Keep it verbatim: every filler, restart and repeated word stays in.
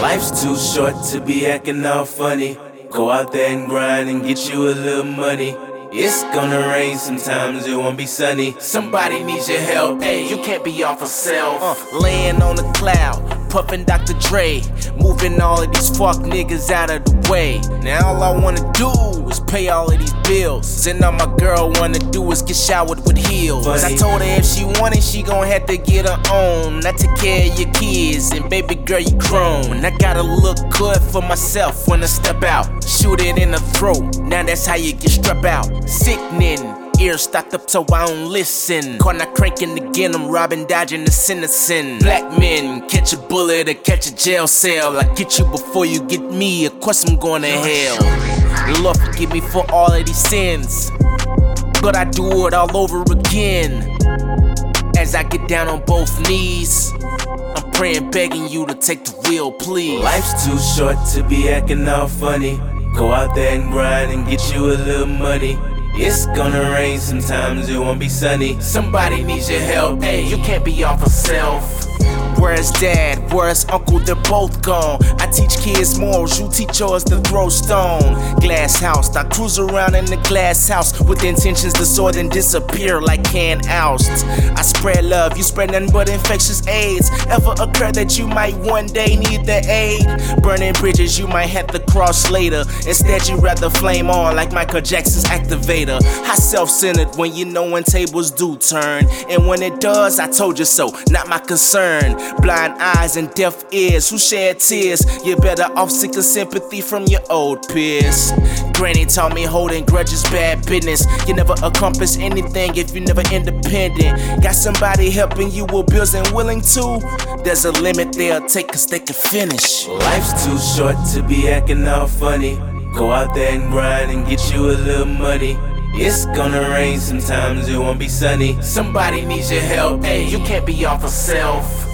Life's too short to be acting all funny. Go out there and grind and get you a little money. It's gonna rain sometimes, it won't be sunny. Somebody needs your help, hey, you can't be off for self. Uh, laying on a cloud, puffin' Doctor Dre, moving all of these fuck niggas out of the way. Now all I wanna do is pay all of these bills, and all my girl wanna do is get showered with heels. I told her if she wanted, she gon' have to get her own. Not take care of your kids, and baby girl, you grown. I gotta look good for myself when I step out. Shoot it in the throat, now that's how you get struck out. Sickening. Ears stopped up so I don't listen. Caught not cranking again, I'm robbing, dodging the sentencing. Black men, catch a bullet or catch a jail cell. I get you before you get me, of course I'm going to hell. Lord forgive me for all of these sins, but I do it all over again. As I get down on both knees, I'm praying, begging you to take the wheel, please. Life's too short to be acting all funny. Go out there and grind and get you a little money. It's gonna rain sometimes, it won't be sunny. Somebody needs your help, hey, you can't be off for self. Where's dad, where's uncle, they're both gone. I teach kids morals, you teach yours to throw stone. Glass house, I cruise around in the glass house with intentions to sort and disappear like canned ousts. I spread love, you spread nothing but infectious AIDS. Ever occur that you might one day need the aid? Burning bridges you might have to cross later. Instead you'd rather flame on like Michael Jackson's activator. How self-centered when you know when tables do turn, and when it does, I told you so, not my concern. Blind eyes and deaf ears who shed tears. You're better off seeking sympathy from your old peers. Granny taught me holding grudges bad business. You never accomplish anything if you're never independent. Got somebody helping you with bills and willing to, there's a limit they'll take cause they can finish. Life's too short to be acting all funny. Go out there and grind and get you a little money. It's gonna rain sometimes, it won't be sunny. Somebody needs your help, hey, you can't be off for self.